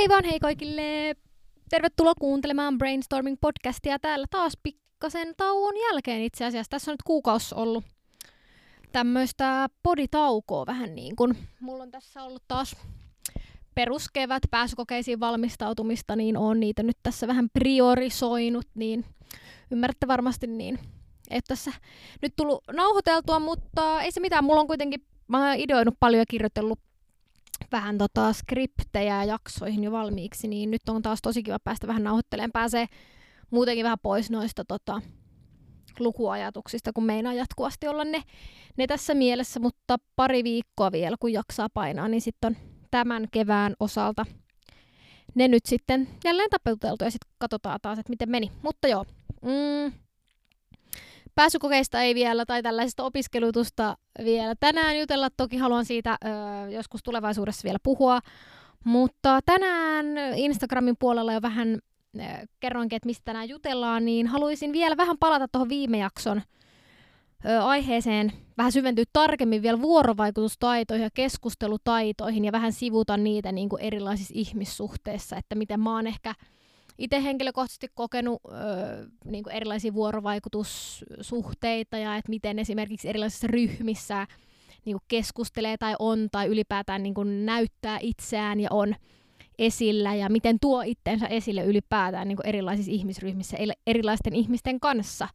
Hei vaan hei kaikille! Tervetuloa kuuntelemaan Brainstorming-podcastia täällä taas pikkasen tauon jälkeen itse asiassa. Tässä on nyt kuukausi ollut tämmöistä poditaukoa vähän niin kuin. Mulla on tässä ollut taas peruskevät pääsykokeisiin valmistautumista, niin oon niitä nyt tässä vähän priorisoinut, niin ymmärrätte varmasti niin. Ei tässä nyt tullut nauhoiteltua, mutta ei se mitään. Mulla on kuitenkin, mä oon ideoinut paljon ja kirjoitellut vähän skriptejä jaksoihin jo valmiiksi, niin nyt on taas tosi kiva päästä vähän nauhoittelemaan. Pääsee muutenkin vähän pois noista lukuajatuksista, kun meinaa jatkuvasti olla ne tässä mielessä, mutta pari viikkoa vielä, kun jaksaa painaa, niin sitten on tämän kevään osalta ne nyt sitten jälleen tapeteltu ja sitten katsotaan taas, että miten meni. Mutta joo, pääsykokeista ei vielä tai tällaisesta opiskelutusta vielä tänään jutella. Toki haluan siitä joskus tulevaisuudessa vielä puhua. Mutta tänään Instagramin puolella jo vähän kerroinkin, että mistä tänään jutellaan, niin haluaisin vielä vähän palata tuohon viime jakson aiheeseen. Vähän syventyä tarkemmin vielä vuorovaikutustaitoihin ja keskustelutaitoihin ja vähän sivuta niitä niin kuin erilaisissa ihmissuhteissa, että miten mä oon ehkä itse henkilökohtaisesti kokenut niin kuin erilaisia vuorovaikutussuhteita ja että miten esimerkiksi erilaisissa ryhmissä niin kuin keskustelee tai on tai ylipäätään niin kuin näyttää itseään ja on esillä ja miten tuo itsensä esille ylipäätään niin kuin erilaisissa ihmisryhmissä erilaisten ihmisten kanssa.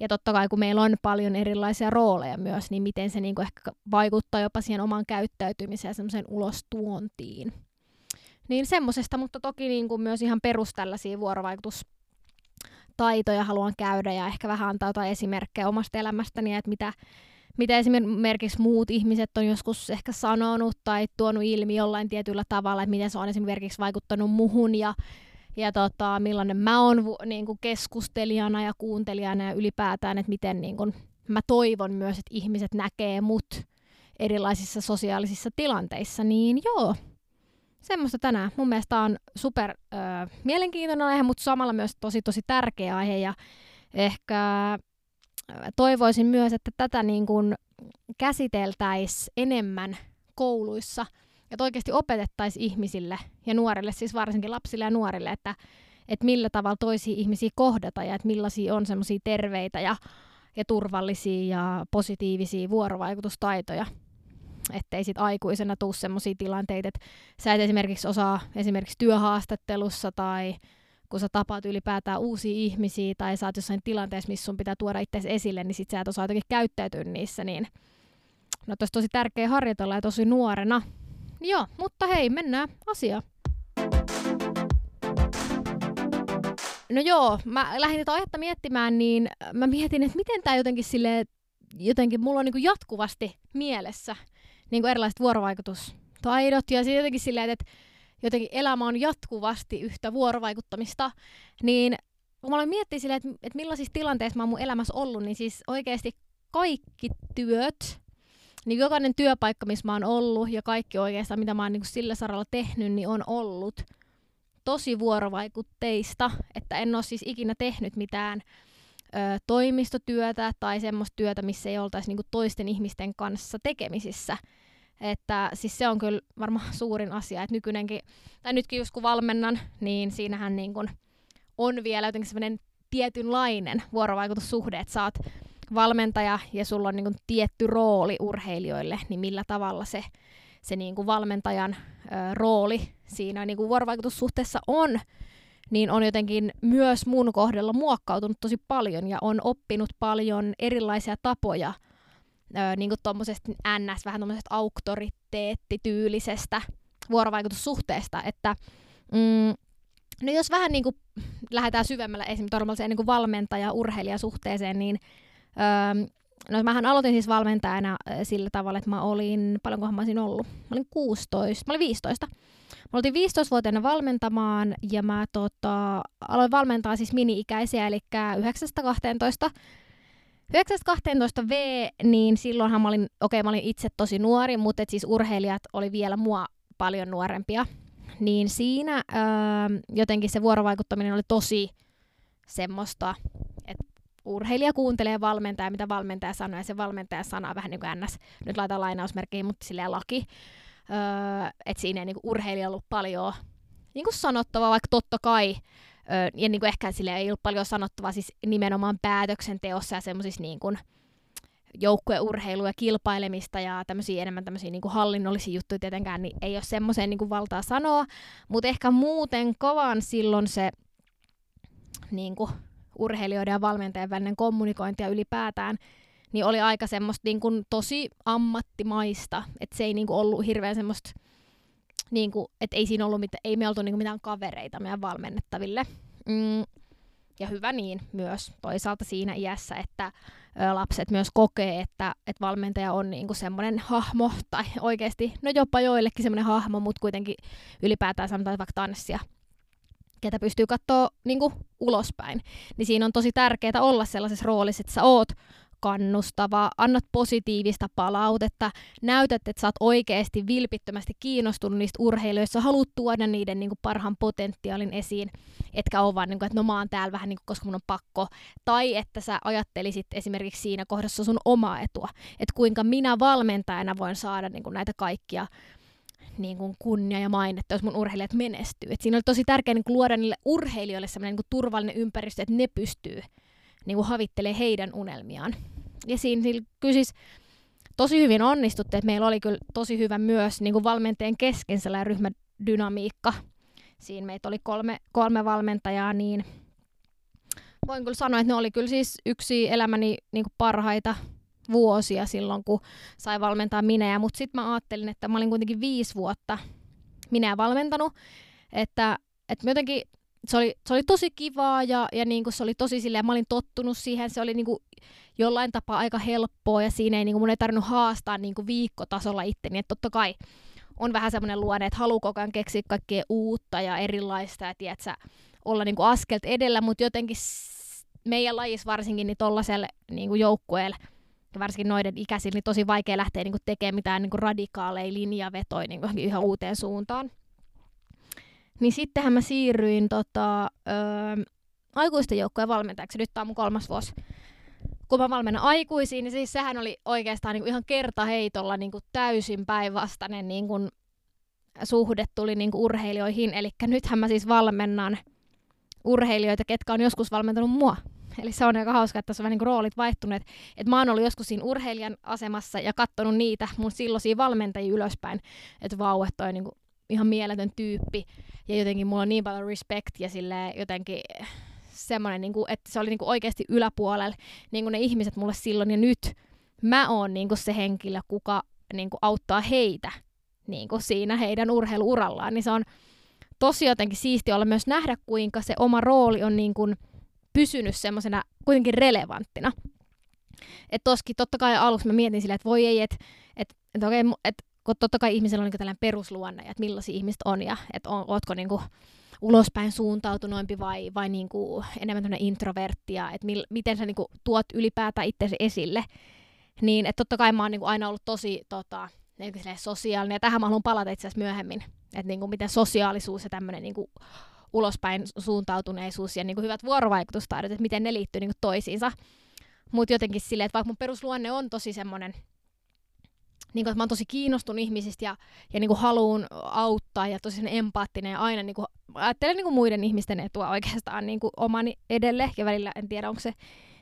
Ja totta kai kun meillä on paljon erilaisia rooleja myös, niin miten se niin kuin ehkä vaikuttaa jopa siihen omaan käyttäytymiseen ja semmoiseen ulostuontiin. Niin semmosesta, mutta toki niin kuin myös ihan perus tällaisia vuorovaikutustaitoja haluan käydä ja ehkä vähän antaa jotain esimerkkejä omasta elämästäni, että mitä esimerkiksi muut ihmiset on joskus ehkä sanonut tai tuonut ilmi jollain tietyllä tavalla, että miten se on esimerkiksi vaikuttanut muhun ja millainen mä oon niin kuin keskustelijana ja kuuntelijana ja ylipäätään, että miten niin kuin mä toivon myös, että ihmiset näkee mut erilaisissa sosiaalisissa tilanteissa, niin joo. Semmoista tänään. Mun mielestä on super mielenkiintoinen aihe, mutta samalla myös tosi tärkeä aihe. Ja ehkä toivoisin myös, että tätä niin kuin käsiteltäisiin enemmän kouluissa. Että oikeasti opetettaisiin ihmisille ja nuorille, siis varsinkin lapsille ja nuorille, että millä tavalla toisia ihmisiä kohdata ja että millaisia on semmoisia terveitä ja turvallisia ja positiivisia vuorovaikutustaitoja. Että ei sit aikuisena tule semmoisia tilanteita, että sä et esimerkiksi osaa esimerkiksi työhaastattelussa tai kun sä tapaat ylipäätään uusia ihmisiä tai sä oot jossain tilanteessa, missä sun pitää tuoda itseäsi esille, niin sit sä et osaa jotenkin käyttäytyä niissä. Niin no tosi tärkeä harjoitella ja tosi nuorena. Joo, mutta hei, mennään asiaan. No joo, mä lähdin tätä aihetta miettimään, niin mä mietin, että miten tää jotenkin mulla on niin kuin jatkuvasti mielessä niin kuin erilaiset vuorovaikutustaidot ja sitten jotenkin silleen, että jotenkin elämä on jatkuvasti yhtä vuorovaikuttamista, niin kun mä aloin miettiä silleen, että millaisissa tilanteissa mä oon mun elämässä ollut, niin siis oikeasti kaikki työt, niin jokainen työpaikka, missä mä oon ollut ja kaikki oikeastaan, mitä mä oon niin kuin sillä saralla tehnyt, niin on ollut tosi vuorovaikutteista, että en oo siis ikinä tehnyt mitään toimistotyötä tai semmoista työtä, missä ei oltaisi niinku toisten ihmisten kanssa tekemisissä. Että siis se on kyllä varmaan suurin asia, että nytkin just kun valmennan, niin siinähän niinku on vielä jotenkin semmoinen tietynlainen vuorovaikutussuhde, että sä oot valmentaja ja sulla on niinku tietty rooli urheilijoille, niin millä tavalla se niinku valmentajan rooli siinä niinku vuorovaikutussuhteessa on, niin on jotenkin myös mun kohdalla muokkautunut tosi paljon ja on oppinut paljon erilaisia tapoja niin kuin tommosesta ns. Vähän tommosesta auktoriteettityylisestä vuorovaikutussuhteesta, että no jos vähän niin kuin lähdetään syvemmälle esimerkiksi niin kuin valmentaja-urheilijasuhteeseen, niin no mähän aloitin siis valmentajana sillä tavalla, että mä olin, paljonkohan mä olisin ollut? Mä olin 15. Mä oltiin 15-vuotiaana valmentamaan ja mä aloin valmentaa siis mini-ikäisiä, eli 9-12 V, niin silloinhan mä olin itse tosi nuori, mutta siis urheilijat oli vielä mua paljon nuorempia. Niin siinä jotenkin se vuorovaikuttaminen oli tosi semmoista, että urheilija kuuntelee valmentajaa, mitä valmentaja sanoo, ja se valmentaja sanaa vähän niin kuin ns. Nyt laitan lainausmerkkiin, mutta silleen laki. Että siinä ei niinku urheilija ollut paljon niin kuin sanottavaa, vaikka totta kai, ja niin kuin ehkä sille ei ole paljon sanottavaa siis nimenomaan päätöksenteossa ja semmoisissa niin kuin joukkueurheilua ja kilpailemista ja tämmöisiä enemmän tämmöisiä niin kuin hallinnollisia juttuja tietenkään, niin ei ole semmoiseen niin kuin valtaa sanoa, mutta ehkä muuten kovan silloin se niin kuin urheilijoiden ja valmentajien välinen kommunikointi ja ylipäätään niin oli aika semmoista niin kuin tosi ammattimaista, että se ei niin kuin ollut hirveän semmoista, niin kuin, että ei siinä ollut ei me oltu niin kuin mitään kavereita meidän valmennettaville. Ja hyvä niin myös toisaalta siinä iässä, että lapset myös kokee, että valmentaja on niinku semmoinen hahmo, tai oikeasti, no jopa joillekin semmoinen hahmo, mutta kuitenkin ylipäätään sanotaan vaikka tanssia, ketä pystyy katsoa niinku ulospäin. Niin siinä on tosi tärkeää olla sellaisessa roolissa, että sä oot kannustava, annat positiivista palautetta, näytät, että sä oot oikeasti vilpittömästi kiinnostunut niistä urheilijoista, haluat tuoda niiden niin kuin parhaan potentiaalin esiin, etkä ole vaan, niin kuin, että no mä oon täällä vähän, niin kuin, koska mun on pakko. Tai että sä ajattelisit esimerkiksi siinä kohdassa sun omaa etua, että kuinka minä valmentajana voin saada niin kuin, näitä kaikkia niin kuin kunnia ja mainetta, jos mun urheilijat menestyy. Et siinä oli tosi tärkeää niin kuin, luoda niille urheilijoille sellainen niin kuin, turvallinen ympäristö, että ne pystyy niin kuin havittelee heidän unelmiaan. Ja siinä kyllä siis tosi hyvin onnistuttiin, että meillä oli kyllä tosi hyvä myös niin kuin valmentajien kesken sellainen ryhmädynamiikka. Siinä meitä oli kolme valmentajaa, niin voin kyllä sanoa, että ne oli kyllä siis yksi elämäni niin kuin parhaita vuosia silloin, kun sai valmentaa minä. Mutta sitten mä ajattelin, että mä olin kuitenkin 5 vuotta minä valmentanut, että jotenkin se oli tosi kivaa ja niinku se oli tosi silleen, mä olin tottunut siihen, se oli niinku jollain tapaa aika helppoa ja siinä ei niinku mun ei tarvinnut haastaa niinku viikkotasolla itteni, että totta kai on vähän semmoinen luonne, että haluaa koko ajan keksiä kaikkea uutta ja erilaista ja tiedätkö, olla niinku askelta edellä, mutta jotenkin meidän lajissa varsinkin niin tollaselle niinku joukkueelle ja varsinkin noiden ikäisille niin tosi vaikea lähteä niinku tekemään mitään niinku radikaaleja linjavetoja niinku ihan uuteen suuntaan. Niin sittenhän mä siirryin aikuisten joukkojen valmentajaksi. Nyt tää on mun 3. vuosi, kun mä valmennan aikuisiin. Niin siis sehän oli oikeastaan niinku ihan kertaheitolla niinku täysin päinvastainen niinku suhde tuli niinku urheilijoihin. Eli nythän mä siis valmennan urheilijoita, ketkä on joskus valmentanut mua. Eli se on aika hauska, että tässä on vähän niinku roolit vaihtuneet. Et mä oon ollut joskus siinä urheilijan asemassa ja katsonut niitä mun silloisia valmentajia ylöspäin. Että vau, että toi niinku ihan mieletön tyyppi, ja jotenkin mulla on niin paljon respect, ja silleen jotenkin semmoinen, niin kuin, että se oli niin kuin oikeasti yläpuolella, niin kuin ne ihmiset mulle silloin, ja nyt mä oon niin kuin se henkilö, kuka niin kuin auttaa heitä niin kuin siinä heidän urheiluurallaan, niin se on tosi jotenkin siistiä olla myös nähdä, kuinka se oma rooli on niin kuin pysynyt semmoisena kuitenkin relevanttina. Että toskin totta kai aluksi mä mietin silleen, että voi ei, että okei, että kun totta kai ihmisellä on niinku tällainen perusluonne, että millaisia ihmiset on ja että ootko niinku ulospäin suuntautunoimpi vai niinku enemmän tämmöinen introverttia, että miten sä niinku tuot ylipäätään itsesi esille. Niin, että totta kai mä oon niinku aina ollut tosi sosiaalinen, ja tähän mä haluan palata itse asiassa myöhemmin, että niinku miten sosiaalisuus ja tämmöinen niinku ulospäin suuntautuneisuus ja niinku hyvät vuorovaikutustaidot, että miten ne liittyy niinku toisiinsa. Mutta jotenkin silleen, että vaikka mun perusluonne on tosi semmoinen, niin kuin, että mä oon tosi kiinnostunut ihmisistä ja niin kuin haluun auttaa ja tosi empaattinen ja aina niin kuin, ajattelen niin kuin muiden ihmisten etua oikeastaan niin kuin omani edelle ja välillä en tiedä onko se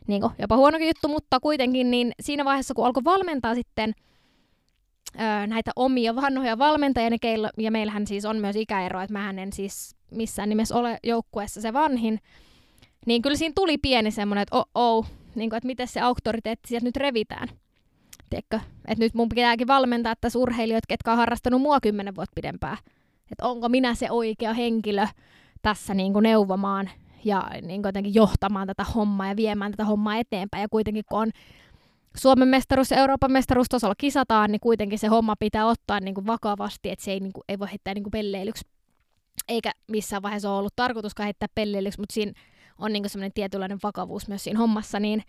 niin kuin, jopa huonokin juttu, mutta kuitenkin niin siinä vaiheessa kun alkoi valmentaa sitten näitä omia vanhoja valmentajia ja meillähän siis on myös ikäero, että mähän en siis missään nimessä ole joukkueessa se vanhin, niin kyllä siinä tuli pieni semmoinen, että niin kuin, että miten se auktoriteetti sieltä nyt revitään. Että nyt mun pitääkin valmentaa tässä urheilijoita, ketkä on harrastanut mua 10 vuotta pidempään. Että onko minä se oikea henkilö tässä niin kuin neuvomaan ja niin kuin jotenkin johtamaan tätä hommaa ja viemään tätä hommaa eteenpäin. Ja kuitenkin kun on Suomen mestaruus ja Euroopan mestaruus tasolla kisataan, niin kuitenkin se homma pitää ottaa niin kuin vakavasti, että se ei, niin kuin, ei voi heittää niin kuin pelleilyksi. Eikä missään vaiheessa ole ollut tarkoituskaan heittää pelleilyksi, mutta siinä on niin kuin sellainen tietynlainen vakavuus myös siinä hommassa, niin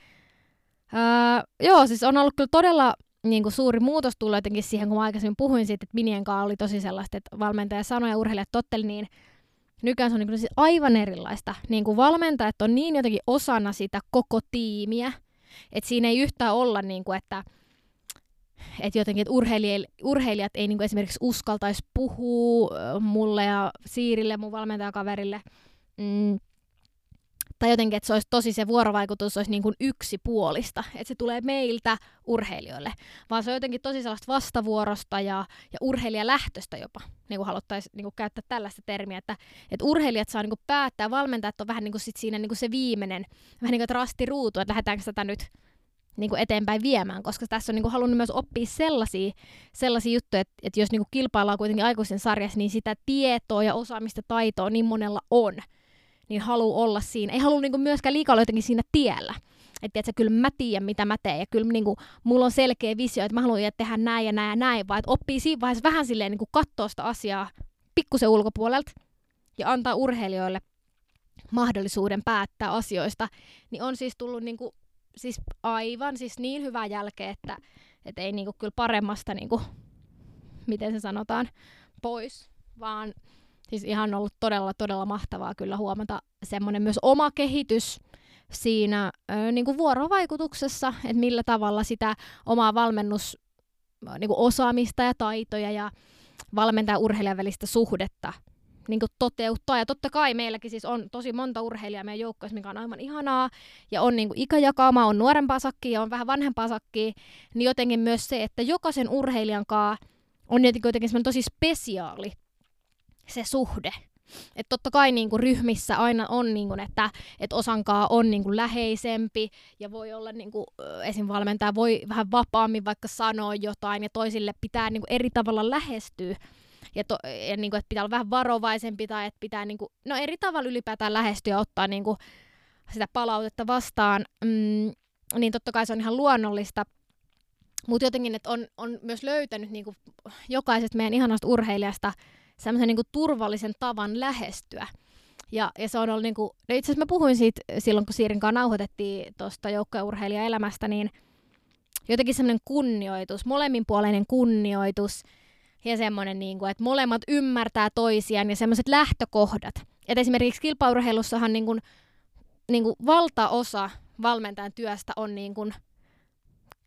siis on ollut kyllä todella niin kuin suuri muutos tullut jotenkin siihen, kun mä aikaisemmin puhuin siitä, että minien kanssa oli tosi sellaista, että valmentaja sanoi ja urheilijat totteli, niin nykyään se on niin kuin siis aivan erilaista. Niin kuin valmentajat on niin jotenkin osana sitä koko tiimiä, että siinä ei yhtään olla, niin kuin, että Että jotenkin, että urheilijat ei niinku esimerkiksi uskaltaisi puhua mulle ja Siirille, mun valmentajakaverille. Tai jotenkin, että se olisi tosi se vuorovaikutus olisi niin kuin yksipuolista. Että se tulee meiltä urheilijoille. Vaan se on jotenkin tosi sellaista vastavuorosta ja urheilijalähtöstä jopa. Niin kuin haluttaisiin niin kuin käyttää tällaista termiä. Että urheilijat saa niin kuin päättää, valmentajat on vähän niin kuin sit siinä niin kuin se viimeinen. Vähän niin kuin että rastiruutu, että lähdetäänkö tätä nyt niin kuin eteenpäin viemään. Koska tässä on niin kuin halunnut myös oppia sellaisia juttuja, että jos niin kuin kilpaillaan kuitenkin aikuisten sarjassa, niin sitä tietoa ja osaamista taitoa niin monella on. Niin haluu olla siinä. Ei halua niinku myöskään liikaa olla jotenkin siinä tiellä. Että tiiätkö, kyllä mä tiedän, mitä mä teen. Ja kyllä niinku, mulla on selkeä visio, että mä haluan tehdä näin ja näin ja näin. Vaan että oppii siinä vaiheessa vähän silleen niinku kattoo sitä asiaa pikkusen ulkopuolelta ja antaa urheilijoille mahdollisuuden päättää asioista. Niin on siis tullut niinku, siis aivan siis niin hyvää jälkeä, että ei niinku kyllä paremmasta, niinku, miten se sanotaan, pois. Vaan siis ihan ollut todella, todella mahtavaa kyllä huomata semmoinen myös oma kehitys siinä niin kuin vuorovaikutuksessa, että millä tavalla sitä omaa valmennusosaamista ja taitoja ja valmentaja-urheilijan välistä suhdetta niin kuin toteuttaa. Ja totta kai meilläkin siis on tosi monta urheilijaa meidän joukkoissa, mikä on aivan ihanaa ja on niin kuin ikäjakaamaa, on nuorempaa sakkia ja on vähän vanhempaa sakkia, niin jotenkin myös se, että jokaisen urheilijan kaa on jotenkin semmoinen tosi spesiaali se suhde. Että totta kai niinku ryhmissä aina on, niinku, että osankaa on niinku läheisempi ja voi olla, niinku, esim. Valmentaja voi vähän vapaammin vaikka sanoa jotain ja toisille pitää niinku eri tavalla lähestyä. Ja niinku, että pitää olla vähän varovaisempi tai että pitää niinku, no, eri tavalla ylipäätään lähestyä ja ottaa niinku sitä palautetta vastaan. Niin totta kai se on ihan luonnollista. Mutta jotenkin, että on myös löytänyt niinku jokaisesta meidän ihanasta urheilijasta semmoisen niinku turvallisen tavan lähestyä. Ja se on ollut niinku, no itse asiassa mä puhuin siitä silloin, kun Siirin kanssa nauhoitettiin tuosta joukkojen urheilijaelämästä, niin jotenkin semmoinen kunnioitus, molemminpuoleinen kunnioitus ja semmoinen, niinku, että molemmat ymmärtää toisiaan ja semmoiset lähtökohdat. Et esimerkiksi kilpaurheilussahan niinku valtaosa valmentajan työstä on niinku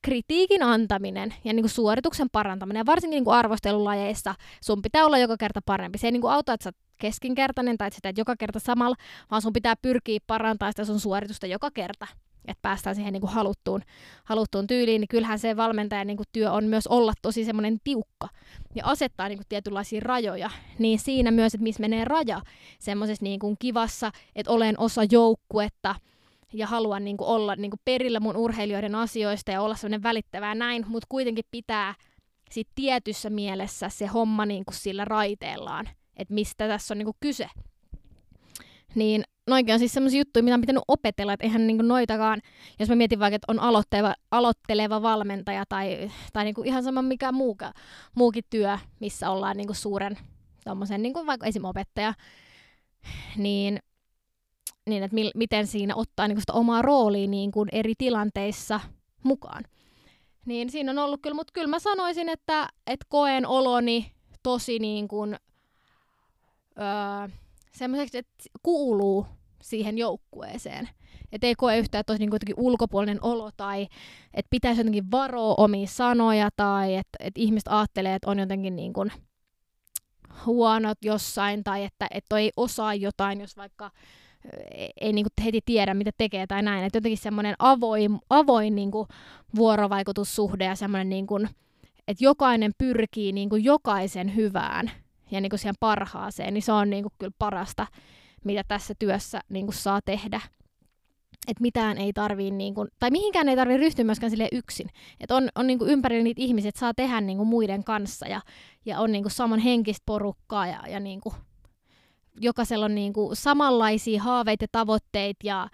kritiikin antaminen ja niinku suorituksen parantaminen, ja varsinkin niinku arvostelulajeissa sun pitää olla joka kerta parempi. Se ei niinku auta, että sä oot keskinkertainen tai että sä teet joka kerta samalla, vaan sun pitää pyrkiä parantamaan sitä sun suoritusta joka kerta, että päästään siihen niinku haluttuun tyyliin. Niin kyllähän se valmentajan niinku työ on myös olla tosi semmoinen tiukka ja asettaa niinku tietynlaisia rajoja. Niin siinä myös, että missä menee raja semmoisessa niinku kivassa, että olen osa joukkuetta, ja haluan niinku olla niinku perillä mun urheilijoiden asioista ja olla semmoinen välittävää näin, mutta kuitenkin pitää sit tietyssä mielessä se homma niinku sillä raiteellaan, että mistä tässä on niinku kyse. Niin noikin on siis semmoisia juttuja, mitä on pitänyt opetella, että eihän niinku noitakaan, jos mä mietin vaikka, että on aloitteleva valmentaja tai niinku ihan sama mikä muukin työ, missä ollaan niinku suuren tommosen niinku vaikka esim. Opettaja, niin että miten siinä ottaa niin sitä omaa roolia niin kuin eri tilanteissa mukaan. Niin siinä on ollut kyllä, mutta kyllä mä sanoisin, että koen oloni tosi niin kuin, semmoiseksi, että kuuluu siihen joukkueeseen. Että ei koe yhtään, että olisi niin jotenkin ulkopuolinen olo tai että pitäisi jotenkin varoa omia sanoja tai että ihmiset ajattelee, että on jotenkin niin kuin huonot jossain tai että toi ei osaa jotain, jos vaikka ei niinku heti tiedä, mitä tekee tai näin. Et jotenkin semmoinen avoin niinku vuorovaikutussuhde ja semmoinen, niinku, että jokainen pyrkii niinku jokaisen hyvään ja niinku siihen parhaaseen, niin se on niinku kyllä parasta, mitä tässä työssä niinku saa tehdä. Et mitään ei tarvii, niinku, tai mihinkään ei tarvii ryhtyä myöskään silleen yksin. Et on niinku ympärillä niitä ihmisiä, että saa tehdä niinku muiden kanssa ja on niinku saman henkistä porukkaa ja niinku jokaisella on niinku samanlaisia haaveita ja tavoitteita ja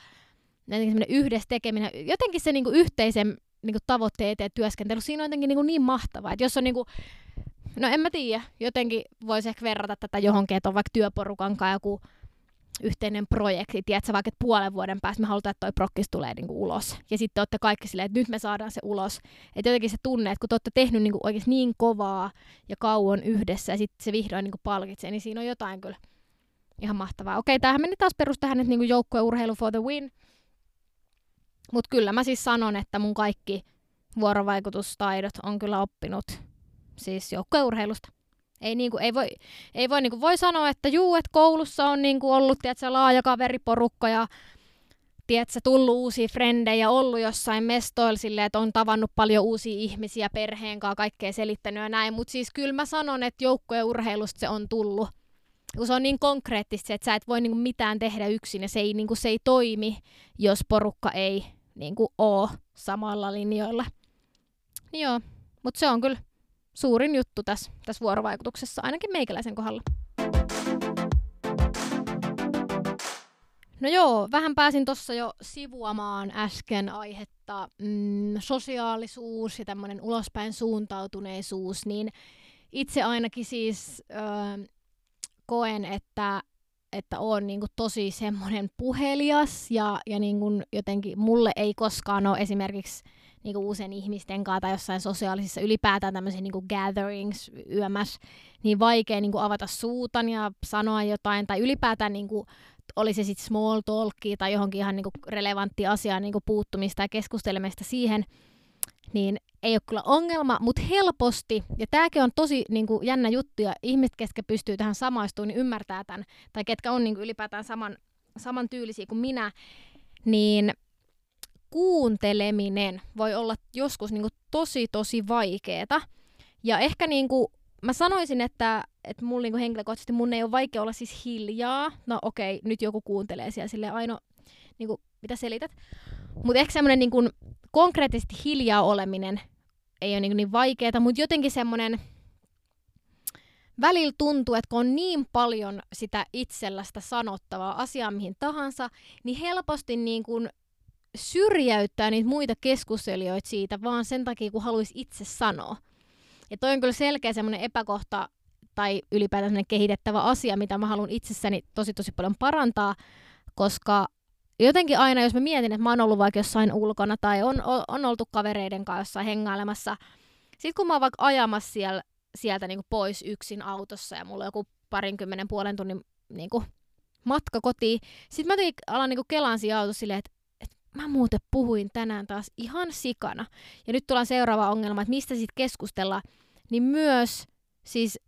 yhdessä tekeminen. Jotenkin se niinku yhteisen niinku tavoitteen eteen työskentely, siinä on jotenkin niinku niin mahtavaa. Et jos on niinku, no en mä tiedä, jotenkin voisi ehkä verrata tätä johonkin, että on vaikka työporukan kanssa joku yhteinen projekti. Tiedätkö, vaikka että 5 vuoden päästä me halutaan, että toi prokkis tulee niinku ulos. Ja sitten olette kaikki silleen, että nyt me saadaan se ulos. Että jotenkin se tunne, että kun te olette tehnyt niinku oikeasti niin kovaa ja kauan yhdessä ja sitten se vihdoin niinku palkitsee, niin siinä on jotain kyllä ihan mahtavaa. Okei, tämähän meni taas perus tähän, että niinku joukkueurheilu for the win. Mut kyllä mä siis sanon, että mun kaikki vuorovaikutustaidot on kyllä oppinut siis joukkueurheilusta. Ei voi sanoa, että koulussa on niinku ollut laaja kaveriporukka ja tullut uusia frendejä, ollut jossain mestoilla silleen, että on tavannut paljon uusia ihmisiä perheen kanssa, kaikkea selittänyt ja näin. Mutta siis kyllä mä sanon, että joukkueurheilusta se on tullut. Kun se on niin konkreettista, että sä et voi niinku mitään tehdä yksin ja se ei toimi, jos porukka ei niinku ole samalla linjoilla. Niin joo, mutta se on kyllä suurin juttu tässä vuorovaikutuksessa, ainakin meikäläisen kohdalla. No joo, vähän pääsin tuossa jo sivuamaan äsken aihetta sosiaalisuus ja tämmöinen ulospäin suuntautuneisuus, niin itse ainakin siis koen, että olen niinku tosi semmoinen puhelias ja niinku jotenkin mulle ei koskaan ole esimerkiksi niinku uusien ihmisten kanssa tai jossain sosiaalisissa ylipäätään tämmöisiä niinku gatherings yömässä, niin vaikea niinku avata suutan ja sanoa jotain tai ylipäätään niinku oli se sitten small talkia tai johonkin ihan niinku relevanttia asiaa niinku puuttumista ja keskustelemista siihen, niin ei ole kyllä ongelma, mutta helposti, ja tämäkin on tosi niinku jännä juttu, ja ihmiset, ketkä pystyy tähän samaistumaan, niin ymmärtää tämän, tai ketkä on niinku ylipäätään samantyylisiä kuin minä, niin kuunteleminen voi olla joskus niinku tosi, tosi vaikeeta. Ja ehkä niinku, mä sanoisin, että mulla niinku henkilökohtaisesti mun ei ole vaikea olla siis hiljaa. No okei, nyt joku kuuntelee siellä silleen ainoa, niinku, mitä selität. Mutta ehkä semmoinen niinku, konkreettisesti hiljaa oleminen ei ole niinku niin vaikeaa, mutta jotenkin semmoinen välillä tuntuu, että kun on niin paljon sitä itsellästä sanottavaa asiaa mihin tahansa, niin helposti niinku syrjäyttää niitä muita keskustelijoita siitä vaan sen takia, kun haluaisi itse sanoa. Ja toi on kyllä selkeä semmoinen epäkohta tai ylipäätään semmoinen kehitettävä asia, mitä mä haluan itsessäni tosi tosi paljon parantaa, koska jotenkin aina, jos mä mietin, että mä oon ollut vaikka jossain ulkona tai on oltu kavereiden kanssa jossain hengailemassa, sit kun mä oon vaikka ajamassa sieltä niinku pois yksin autossa ja mulla on joku 20-30 tunnin niinku matka kotiin, sit mä alan niinku kelaan siinä autossa silleen, että mä muuten puhuin tänään taas ihan sikana. Ja nyt tullaan seuraava ongelma, että mistä sitten keskustellaan. Niin myös, siis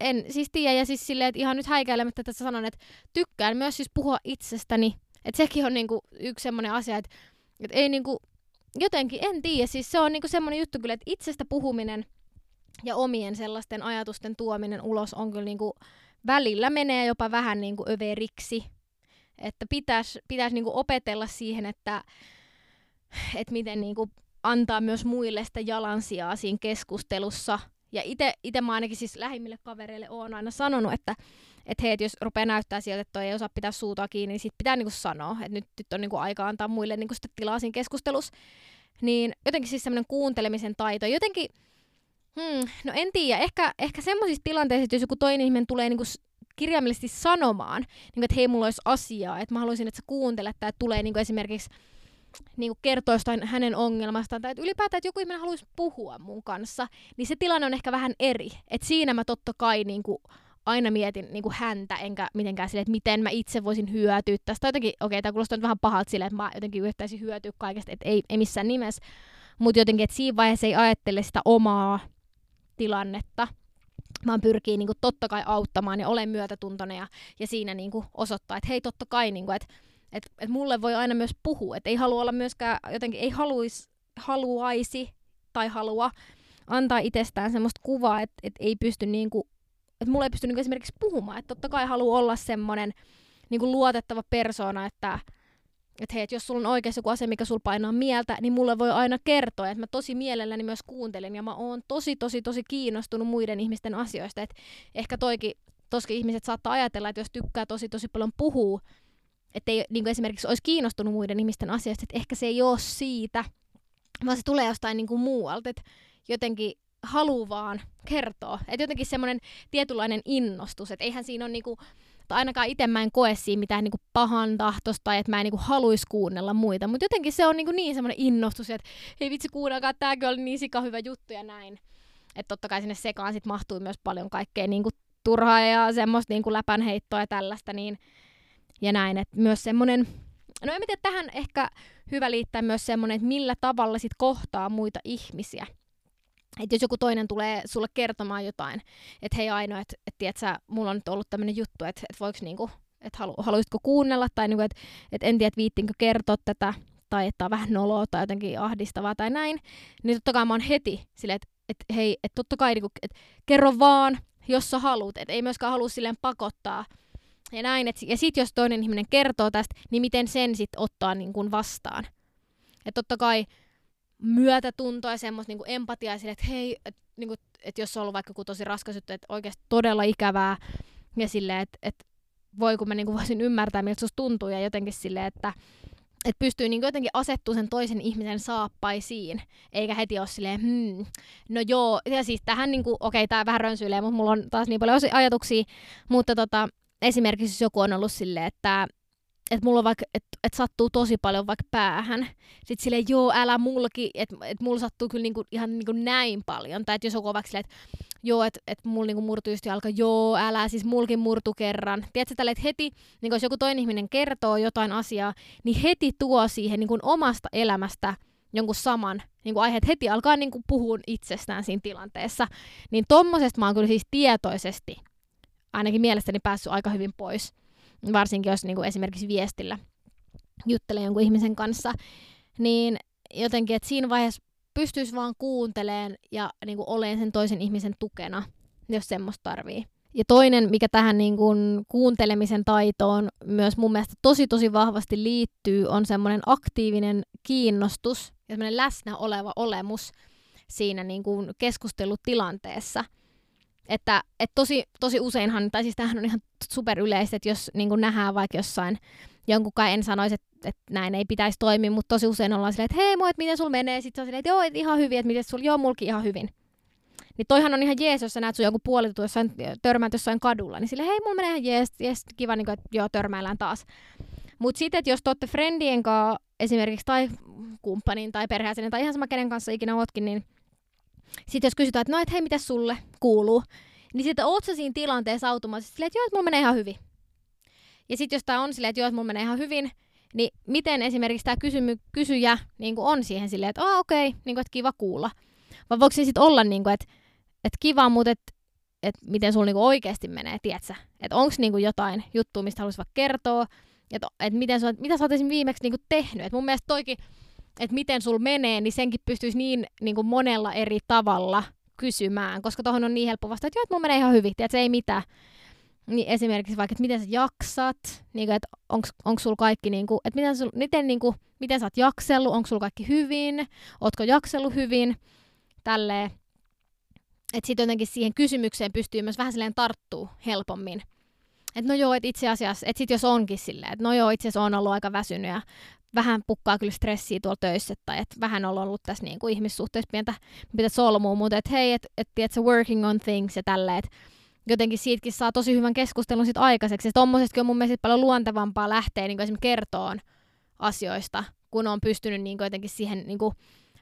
en siis tiedä, ja siis silleen, että ihan nyt häikäilemättä tässä sanon, että tykkään myös siis puhua itsestäni. Että sekin on niinku yksi semmoinen asia, että ei niinku, jotenkin en tiedä. Siis se on niinku semmoinen juttu kyllä, että itsestä puhuminen ja omien sellaisten ajatusten tuominen ulos on kyllä niinku, välillä menee jopa vähän niinku överiksi. Että pitäisi niinku opetella siihen, että miten niinku antaa myös muille sitä jalansijaa siinä keskustelussa. Ja itse mä ainakin siis lähimmille kavereille oon aina sanonut, että hei, jos rupeaa näyttää sieltä, että toi ei osaa pitää suuta kiinni, niin sit pitää niinku sanoa, että nyt on niinku aika antaa muille niinku sitä tilaa siinä keskustelussa. Niin jotenkin siis semmoinen kuuntelemisen taito. Jotenkin, no en tiedä, ehkä semmoisissa tilanteissa, että jos joku toinen ihminen tulee niinku kirjaimellisesti sanomaan, että hei, mulla olisi asiaa, että mä haluaisin, että sä kuuntelet, tai tulee esimerkiksi kertoa jostain hänen ongelmastaan, tai ylipäätään, että joku ihminen haluaisi puhua mun kanssa, niin se tilanne on ehkä vähän eri. Et siinä mä totta kai aina mietin häntä, enkä mitenkään silleen, että miten mä itse voisin hyötyä tästä. Jotenkin, okei, tää kuulostaa nyt vähän pahalta silleen, että mä jotenkin yrittäisin hyötyä kaikesta, että ei missään nimessä, mutta jotenkin, että siinä vaiheessa ei ajattele sitä omaa tilannetta, vaan pyrkii niinku totta kai auttamaan ja olen myötätuntoinen ja siinä niinku osoittaa, että hei, totta kai, niinku, että mulle voi aina myös puhua. Että ei halua olla myöskään, jotenkin ei haluaisi tai halua antaa itsestään semmoista kuvaa, että ei pysty niinku, että mulle ei pysty niinku esimerkiksi puhumaan. Että totta kai haluaa olla semmoinen niinku luotettava persoona, että hei, että jos sulla on oikeassa joku asia, mikä sulla painaa mieltä, niin mulle voi aina kertoa, että mä tosi mielelläni myös kuuntelen ja mä oon tosi, tosi, tosi kiinnostunut muiden ihmisten asioista. Et ehkä toskin ihmiset saattaa ajatella, että jos tykkää tosi, tosi paljon puhua, ettei niin kuin esimerkiksi olisi kiinnostunut muiden ihmisten asioista, että ehkä se ei ole siitä, vaan se tulee jostain niin kuin muualta, että jotenkin haluaa vaan kertoa. Että jotenkin semmoinen tietynlainen innostus, että eihän siinä ole niinku, tai ainakaan itse mä en koe siinä mitään niinku pahan tahtosta tai että mä en niinku haluaisi kuunnella muita, mutta jotenkin se on niinku niin semmoinen innostus, että hei vitsi, kuunnelkaa, tääkin oli niin sika hyvä juttu ja näin. Että totta kai sinne sekaan sit mahtuu myös paljon kaikkea niinku turhaa ja semmoista niinku läpänheittoa ja tällaista, niin, ja näin. Että myös semmoinen No en tiedä, tähän ehkä hyvä liittää myös semmoinen, että millä tavalla sit kohtaa muita ihmisiä. Että jos joku toinen tulee sulle kertomaan jotain, että hei Aino, että tiiätsä, mulla on nyt ollut tämmöinen juttu, että voiko niinku, että haluaisitko kuunnella, tai niinku, että en tiedä, että viittinkö kertoa tätä, tai että on vähän noloa tai jotenkin ahdistavaa tai näin, niin totta kai mä oon heti silleen, että hei, että totta kai niinku, että kerro vaan, jos sä haluut, että ei myöskään halua silleen pakottaa. Ja näin, ja sitten jos toinen ihminen kertoo tästä, niin miten sen sitten ottaa niin kun vastaan. Ja totta kai myötätuntoa ja semmoista niin empatiaa sille, että hei, että niin et jos on ollut vaikka joku tosi raskas juttu, että oikeasti todella ikävää, ja silleen, että voi kun mä niin kun voisin ymmärtää, miltä susta tuntuu, ja jotenkin silleen, että pystyy niin kun jotenkin asettumaan sen toisen ihmisen saappaisiin, eikä heti ole silleen, no joo, ja siis tähän, niin okei, tää vähän rönsyilee, mutta mulla on taas niin paljon ajatuksia, mutta esimerkiksi jos joku on ollut silleen, että mulla on vaikka, että sattuu tosi paljon vaikka päähän. Sitten silleen, joo, älä mullakin, että mulla sattuu kyllä niinku, ihan niinku näin paljon. Tai että jos joku on vaikka silleen, että joo, että mulla niinku murtuu just jalka, joo, älä, siis mullakin murtu kerran. Tiedätkö, tälle, että heti, niin jos joku toinen ihminen kertoo jotain asiaa, niin heti tuo siihen niin omasta elämästä jonkun saman niin aiheet heti alkaa niin puhua itsestään siinä tilanteessa. Niin tommosesta mä oon kyllä siis tietoisesti ainakin mielestäni päässyt aika hyvin pois, varsinkin jos niin kuin esimerkiksi viestillä juttelee jonkun ihmisen kanssa, niin jotenkin, että siinä vaiheessa pystyisi vaan kuuntelemaan ja niin kuin oleen sen toisen ihmisen tukena, jos semmoista tarvii. Ja toinen, mikä tähän niin kuin kuuntelemisen taitoon myös mun mielestä tosi vahvasti liittyy, on semmoinen aktiivinen kiinnostus ja semmoinen läsnä oleva olemus siinä niin kuin keskustelutilanteessa. Että tosi useinhan, tai siis tämähän on ihan superyleistä, että jos niin kuin nähdään vaikka jossain, jonkunkaan en sanoisi, että näin ei pitäisi toimia, mutta tosi usein ollaan silleen, että hei moi, miten sulla menee? Sitten se on silleen, että joo, et ihan hyvin, että miten sulla, joo, mulki ihan hyvin. Niin toihan on ihan jees, jos sä näet sun joku puolittu, jossain törmäät jossain kadulla, niin silleen, hei, mulla menee ihan jees, kiva, niin kuin, että joo, törmäillään taas. Mutta sitten, että jos te ootte friendien kanssa esimerkiksi, tai kumppanin, tai perheäsenen, tai ihan sama kenen kanssa ikinä ootkin, niin sitten jos kysytään, että no et hei, mitä sulle kuuluu, niin sitten oot sä siinä tilanteessa automaattisesti silleen, että joo, että mulla menee ihan hyvin. Ja sitten jos tää on silleen, että joo, että mulla menee ihan hyvin, niin miten esimerkiksi tää kysyjä niin kun on siihen silleen, että okei, niin kun, että kiva kuulla. Vai voiko se sitten olla, niin kun, että kiva, mutta että miten sulla niin kun oikeasti menee, tietsä? Että onko niin jotain juttua, mistä haluaisi vaikka kertoa, että mitä sä oot esimerkiksi viimeksi niin kun tehnyt. Et mun mielestä toikin, että miten sul menee, niin senkin pystyisi niin kuin monella eri tavalla kysymään, koska tohon on niin helppo vastata, että joo, että mun menee ihan hyvin, että se ei mitään. Niin esimerkiksi vaikka, että miten sä jaksat, niin että onko sul kaikki, niin kuin, että miten sä oot jaksellut, onko sul kaikki hyvin, ootko jaksellut hyvin, tälleen. Että sit jotenkin siihen kysymykseen pystyy myös vähän silleen tarttuu helpommin. Että no joo, että itse asiassa, että sit jos onkin silleen, että no joo, itse asiassa on ollut aika väsynyt ja vähän pukkaa kyllä stressiä tuolla töissä, tai että vähän on ollut tässä niinku ihmissuhteessa pientä solmua, mutta että hei, että working on things ja tälleen, että jotenkin siitäkin saa tosi hyvän keskustelun sit aikaiseksi. Ja tommosestakin on mun mielestä paljon luontevampaa lähteä niinku esimerkiksi kertoon asioista, kun on pystynyt niinku jotenkin siihen niinku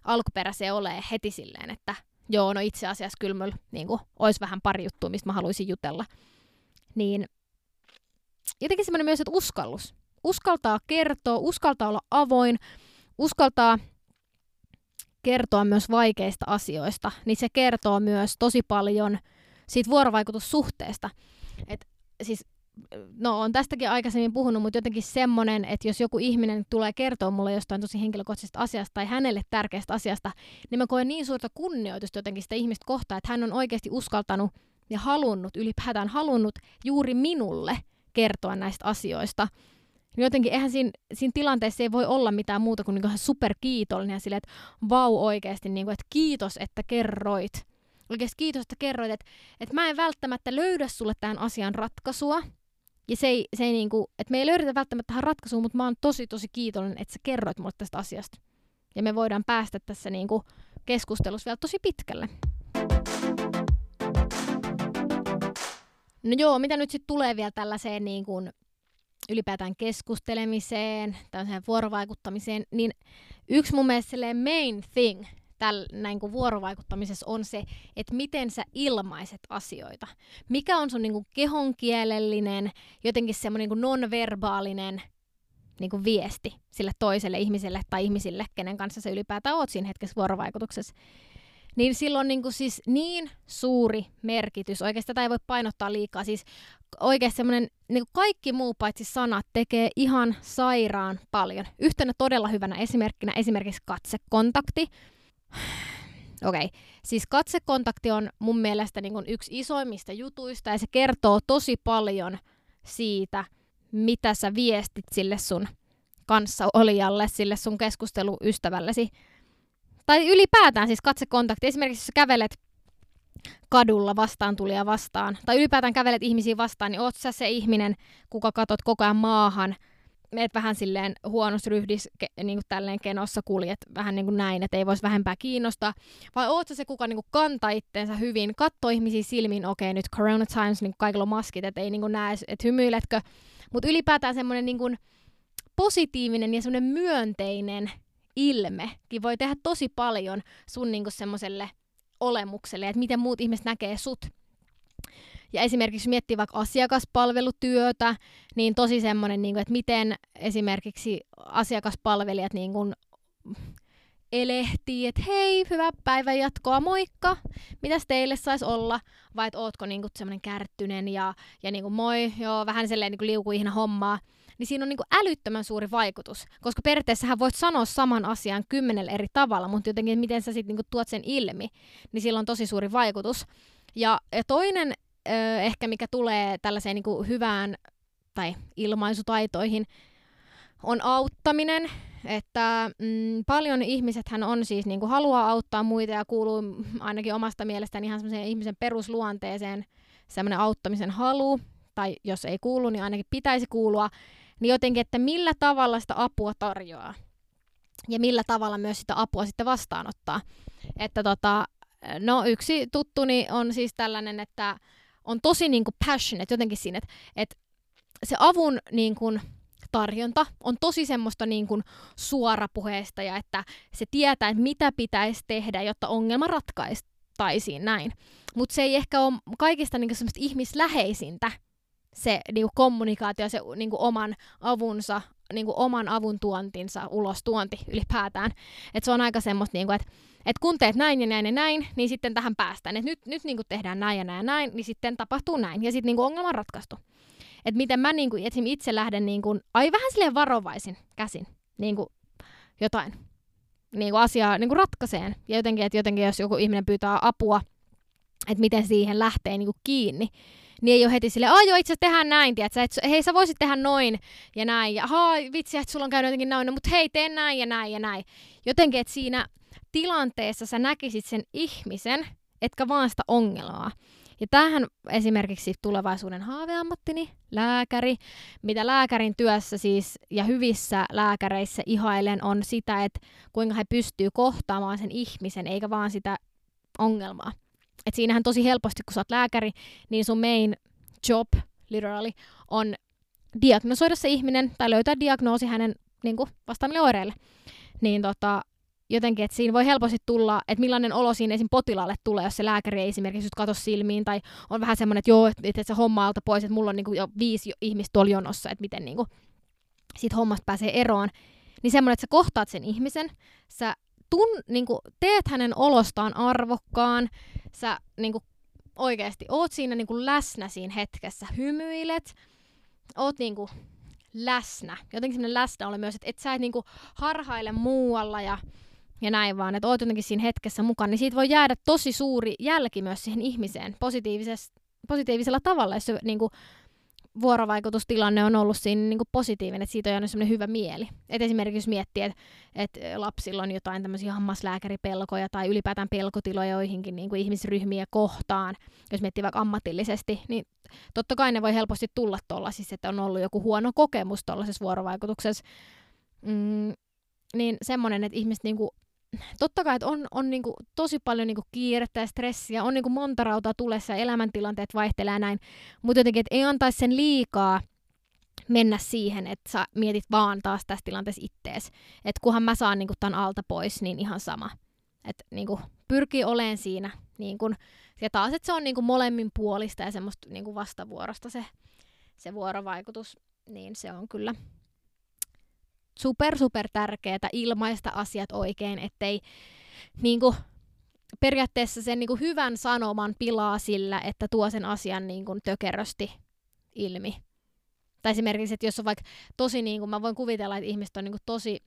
alkuperäiseen olemaan heti silleen, että joo, no itse asiassa kyllä mulla niinku olisi vähän pari juttua, mistä mä haluaisin jutella. Niin jotenkin semmoinen myös, että uskallus. Uskaltaa kertoa, uskaltaa olla avoin, uskaltaa kertoa myös vaikeista asioista, niin se kertoo myös tosi paljon siitä vuorovaikutussuhteesta. Et siis, no on tästäkin aikaisemmin puhunut, mutta jotenkin semmoinen, että jos joku ihminen tulee kertoa mulle jostain tosi henkilökohtaisesta asiasta tai hänelle tärkeästä asiasta, niin mä koen niin suurta kunnioitusta jotenkin sitä ihmistä kohtaan, että hän on oikeasti uskaltanut ja ylipäätään halunnut juuri minulle kertoa näistä asioista. Niin jotenkin eihän siinä tilanteessa ei voi olla mitään muuta kuin niinku superkiitollinen ja silleen, että vau oikeasti, niinku, että kiitos, että kerroit. Oikeasti kiitos, että kerroit, että mä en välttämättä löydä sulle tämän asian ratkaisua. Ja se ei niinku, että me ei löydetä välttämättä tähän ratkaisua, mutta mä oon tosi kiitollinen, että sä kerroit mulle tästä asiasta. Ja me voidaan päästä tässä niinku keskustelussa vielä tosi pitkälle. No joo, mitä nyt sitten tulee vielä tällaiseen niinku ylipäätään keskustelemiseen, tämmöiseen vuorovaikuttamiseen, niin yksi mun mielestä main thing näin kuin vuorovaikuttamisessa on se, että miten sä ilmaiset asioita. Mikä on sun niin kuin kehonkielellinen, jotenkin semmoinen niin kuin nonverbaalinen niin kuin viesti sille toiselle ihmiselle tai ihmisille, kenen kanssa sä ylipäätään oot siinä hetkessä vuorovaikutuksessa, niin sillä on niin kuin siis niin suuri merkitys. Oikeastaan tätä ei voi painottaa liikaa. Siis oikeasti semmoinen, niin kuin kaikki muu paitsi sanat tekee ihan sairaan paljon. Yhtenä todella hyvänä esimerkkinä esimerkiksi katsekontakti. Okei. Siis katsekontakti on mun mielestä niin kuin yksi isoimmista jutuista ja se kertoo tosi paljon siitä, mitä sä viestit sille sun kanssaolijalle, sille sun keskusteluystävällesi. Tai ylipäätään siis katsekontakti. Esimerkiksi jos kävelet kadulla vastaantulijaa vastaan, tai ylipäätään kävelet ihmisiä vastaan, niin oot sä se ihminen, kuka katot koko ajan maahan, meet vähän silleen huonossa ryhdissä, niin kuin tälleen kenossa kuljet, vähän niin kuin näin, että ei voisi vähempää kiinnostaa. Vai oot sä se, kuka niin kuin kantaa itteensä hyvin, kattoo ihmisiä silmiin, okei, nyt corona times, niin kuin kaikilla on maskit, että ei niin kuin näe, että hymyiletkö. Mutta ylipäätään semmoinen niin kuin positiivinen ja semmoinen myönteinen ilmekin voi tehdä tosi paljon sun niinku semmoselle olemukselle, että miten muut ihmiset näkee sut. Ja esimerkiksi miettii vaikka asiakaspalvelutyötä, niin tosi semmoinen, niinku, että miten esimerkiksi asiakaspalvelijat niinku elehtii, että hei, hyvää päivän jatkoa, moikka, mitäs teille sais olla? Vai et ootko niinku semmoinen kärttyneen ja niinku moi, joo, vähän silleen niinku liukuu ihana hommaa. Niin siinä on niin kuin älyttömän suuri vaikutus, koska periaatteessahan voit sanoa saman asian 10 eri tavalla, mutta jotenkin miten sä sitten niin tuot sen ilmi, niin sillä on tosi suuri vaikutus. Ja toinen ehkä, mikä tulee tällaiseen niin hyvään tai ilmaisutaitoihin, on auttaminen. Että paljon ihmisethän on siis, niin kuin haluaa auttaa muita ja kuuluu ainakin omasta mielestäni ihan semmoiseen ihmisen perusluonteeseen semmoinen auttamisen halu, tai jos ei kuulu, niin ainakin pitäisi kuulua. Niin jotenkin, että millä tavalla sitä apua tarjoaa ja millä tavalla myös sitä apua sitten vastaanottaa. Että no yksi tuttuni on siis tällainen, että on tosi niin kuin passionate jotenkin siinä, että se avun niin kuin tarjonta on tosi semmoista niin kuin suorapuheesta ja että se tietää, että mitä pitäisi tehdä, jotta ongelma ratkaistaisiin näin. Mutta se ei ehkä ole kaikista niin kuin semmoista ihmisläheisintä, se niinku kommunikaatio, se niinku oman avunsa, niinku oman avun tuontinsa, ulostuonti ylipäätään. Et se on aika semmoista, niinku, että et kun teet näin ja näin ja näin, niin sitten tähän päästään. Et nyt niinku tehdään näin ja näin ja näin, niin sitten tapahtuu näin. Ja sitten niinku ongelma on ratkaistu. Et miten mä niinku itse lähden niinku, vähän silleen varovaisin käsin niinku jotain niinku asiaa niinku ratkaiseen. Ja jotenkin, jos joku ihminen pyytää apua, että miten siihen lähtee niinku kiinni. Niin ei ole heti silleen, joo, itse asiassa tehdään näin, tiiätsä, että hei, sä voisit tehdä noin ja näin, ja vitsi, että sulla on käynyt jotenkin noin, mutta hei, tee näin ja näin ja näin. Jotenkin, että siinä tilanteessa sä näkisit sen ihmisen, etkä vaan sitä ongelmaa. Ja tämähän esimerkiksi tulevaisuuden haaveammattini, lääkäri, mitä lääkärin työssä siis ja hyvissä lääkäreissä ihailen on sitä, että kuinka he pystyy kohtaamaan sen ihmisen, eikä vaan sitä ongelmaa. Et siinähän tosi helposti, kun sä oot lääkäri, niin sun main job, literally, on diagnosoida se ihminen tai löytää diagnoosi hänen niin kuin, vastaamille oireille. Niin jotenkin, että siinä voi helposti tulla, että millainen olo siinä esim. Potilaalle tulee, jos se lääkäri ei esimerkiksi sut katso silmiin tai on vähän semmoinen, että joo, että se homma alta pois, että mulla on niin kuin, jo 5 ihmistä tuolla jonossa, että miten niin kuin, siitä hommasta pääsee eroon. Niin semmoinen, että sä kohtaat sen ihmisen, sä niin kuin, teet hänen olostaan arvokkaan, sä niin kuin, oikeasti oot siinä niin kuin, läsnä siinä hetkessä, hymyilet, oot niin kuin, läsnä. Jotenkin semmoinen läsnä on myös, että et sä et niin kuin, harhaile muualla ja näin vaan, että oot jotenkin siinä hetkessä mukana, niin siitä voi jäädä tosi suuri jälki myös siihen ihmiseen positiivisella tavalla, jos se niin kuin, vuorovaikutustilanne on ollut siinä niin kuin positiivinen, että siitä on jäänyt semmoinen hyvä mieli. Et esimerkiksi jos miettii, että lapsilla on jotain tämmöisiä hammaslääkäripelkoja tai ylipäätään pelkotiloja joihinkin niin kuin ihmisryhmiä kohtaan, jos miettii vaikka ammatillisesti, niin totta kai ne voi helposti tulla tuollaisissa, että on ollut joku huono kokemus tuollaisessa vuorovaikutuksessa. Niin semmoinen, että ihmiset niin kuin, totta kai, että on niin kuin tosi paljon niin kuin kiirettä ja stressiä, on niin kuin monta rautaa tulessa ja elämäntilanteet vaihtelee näin, mutta jotenkin, että ei antaisi sen liikaa mennä siihen, että sä mietit vaan taas tässä tilanteessa ittees. Että kunhan mä saan niin kuin tämän alta pois, niin ihan sama. Että niin kuin pyrkii oleen siinä. Niin kuin, ja taas, että se on niin kuin molemmin puolista ja semmoista niin kuin vastavuorosta se vuorovaikutus, niin se on kyllä super tärkeää ilmaista asiat oikein, ettei niinku periaatteessa sen niinku hyvän sanoman pilaa sillä, että tuo sen asian niinku tökerösti ilmi. Tai esimerkiksi, että jos on vaikka tosi, niinku, mä voin kuvitella, että ihmiset on niinku tosi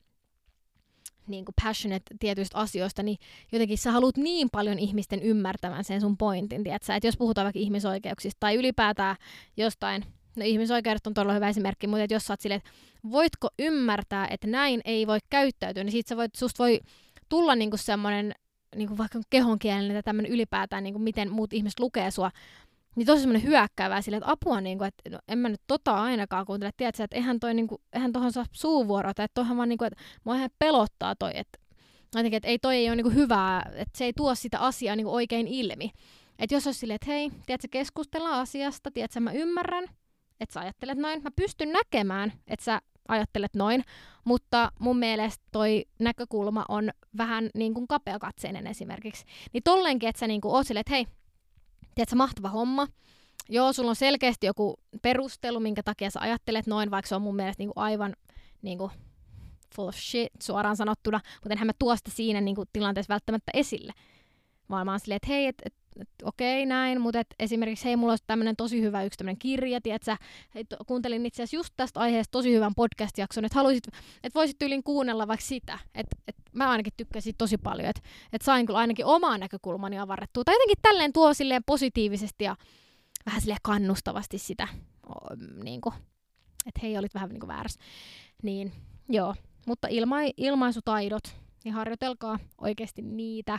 niinku passionate tietyistä asioista, niin jotenkin sä haluat niin paljon ihmisten ymmärtävän sen sun pointin, tiiätsä? Että jos puhutaan vaikka ihmisoikeuksista tai ylipäätään jostain, no ihmisoikeudet on todella hyvä esimerkki, mutta että jos sä oot silleen, että voitko ymmärtää, että näin ei voi käyttäytyä, niin siitä susta voi tulla niinku semmoinen niinku vaikka kehonkielinen tai tämmöinen ylipäätään, niinku miten muut ihmiset lukee sua, niin tosi semmoinen hyökkäävää silleen, että apua, niinku, että no, en mä nyt tota ainakaan kuuntele, tiedätkö, että eihän tuohon niinku, saa suuvuorota, että toihan vaan niinku, että mua ihan pelottaa toi, että jotenkin, että ei toi ei ole niinku hyvää, että se ei tuo sitä asiaa niinku oikein ilmi. Että jos olisi silleen, että hei, tiedätkö, keskustellaan asiasta, tiedätkö, mä ymmärrän, että sä ajattelet noin, mä pystyn näkemään, että sä ajattelet noin, mutta mun mielestä toi näkökulma on vähän niin kuin kapeakatseinen esimerkiksi. Niin tolleenkin, että sä niinku oot silleen, että hei, tiedätkö, mahtava homma. Joo, sulla on selkeästi joku perustelu, minkä takia sä ajattelet noin, vaikka se on mun mielestä niinku aivan niinku full of shit suoraan sanottuna, mutta enhän mä tuo sitä siinä niinku tilanteessa välttämättä esille. Vaan mä oon silleen, että hei, okei, näin, mutta esimerkiksi hei, mulla olisi tämmönen tosi hyvä yksi tämmönen kirja, tiedätkö, kuuntelin itse asiassa just tästä aiheesta tosi hyvän podcast-jakson, että voisit tyyliin kuunnella vaikka sitä, että mä ainakin tykkäsin tosi paljon, että sain kyllä ainakin omaa näkökulmani avarrettua, tai jotenkin tälleen tuo silleen positiivisesti ja vähän silleen kannustavasti sitä, niinku, että hei, olit vähän niinku väärässä, niin joo, mutta ilmaisutaidot, niin harjoitelkaa oikeasti niitä.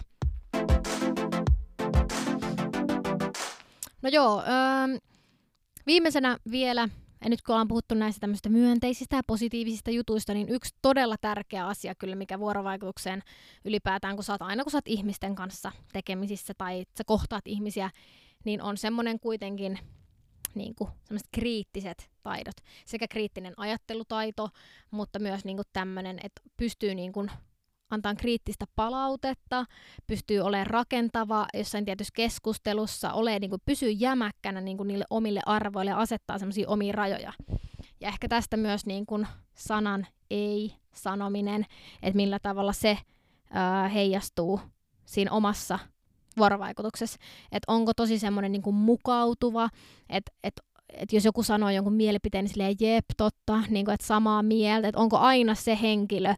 No joo, viimeisenä vielä, ja nyt kun ollaan puhuttu näistä tämmöisistä myönteisistä ja positiivisista jutuista, niin yksi todella tärkeä asia kyllä, mikä vuorovaikutukseen ylipäätään, kun sä oot ihmisten kanssa tekemisissä tai sä kohtaat ihmisiä, niin on semmoinen kuitenkin niin kuin semmoiset kriittiset taidot. Sekä kriittinen ajattelutaito, mutta myös niin kuin tämmöinen, että pystyy niin kuin antaa kriittistä palautetta, pystyy olemaan rakentava jossain tietyssä keskustelussa, niin kuin pysyy jämäkkänä niin kuin niille omille arvoille ja asettaa semmoisia omia rajoja. Ja ehkä tästä myös niin kuin sanan ei-sanominen, että millä tavalla se heijastuu siinä omassa vuorovaikutuksessa. Että onko tosi semmoinen niin kuin mukautuva, että jos joku sanoo jonkun mielipiteen, niin silleen jep, totta, niin kuin, että samaa mieltä, että onko aina se henkilö,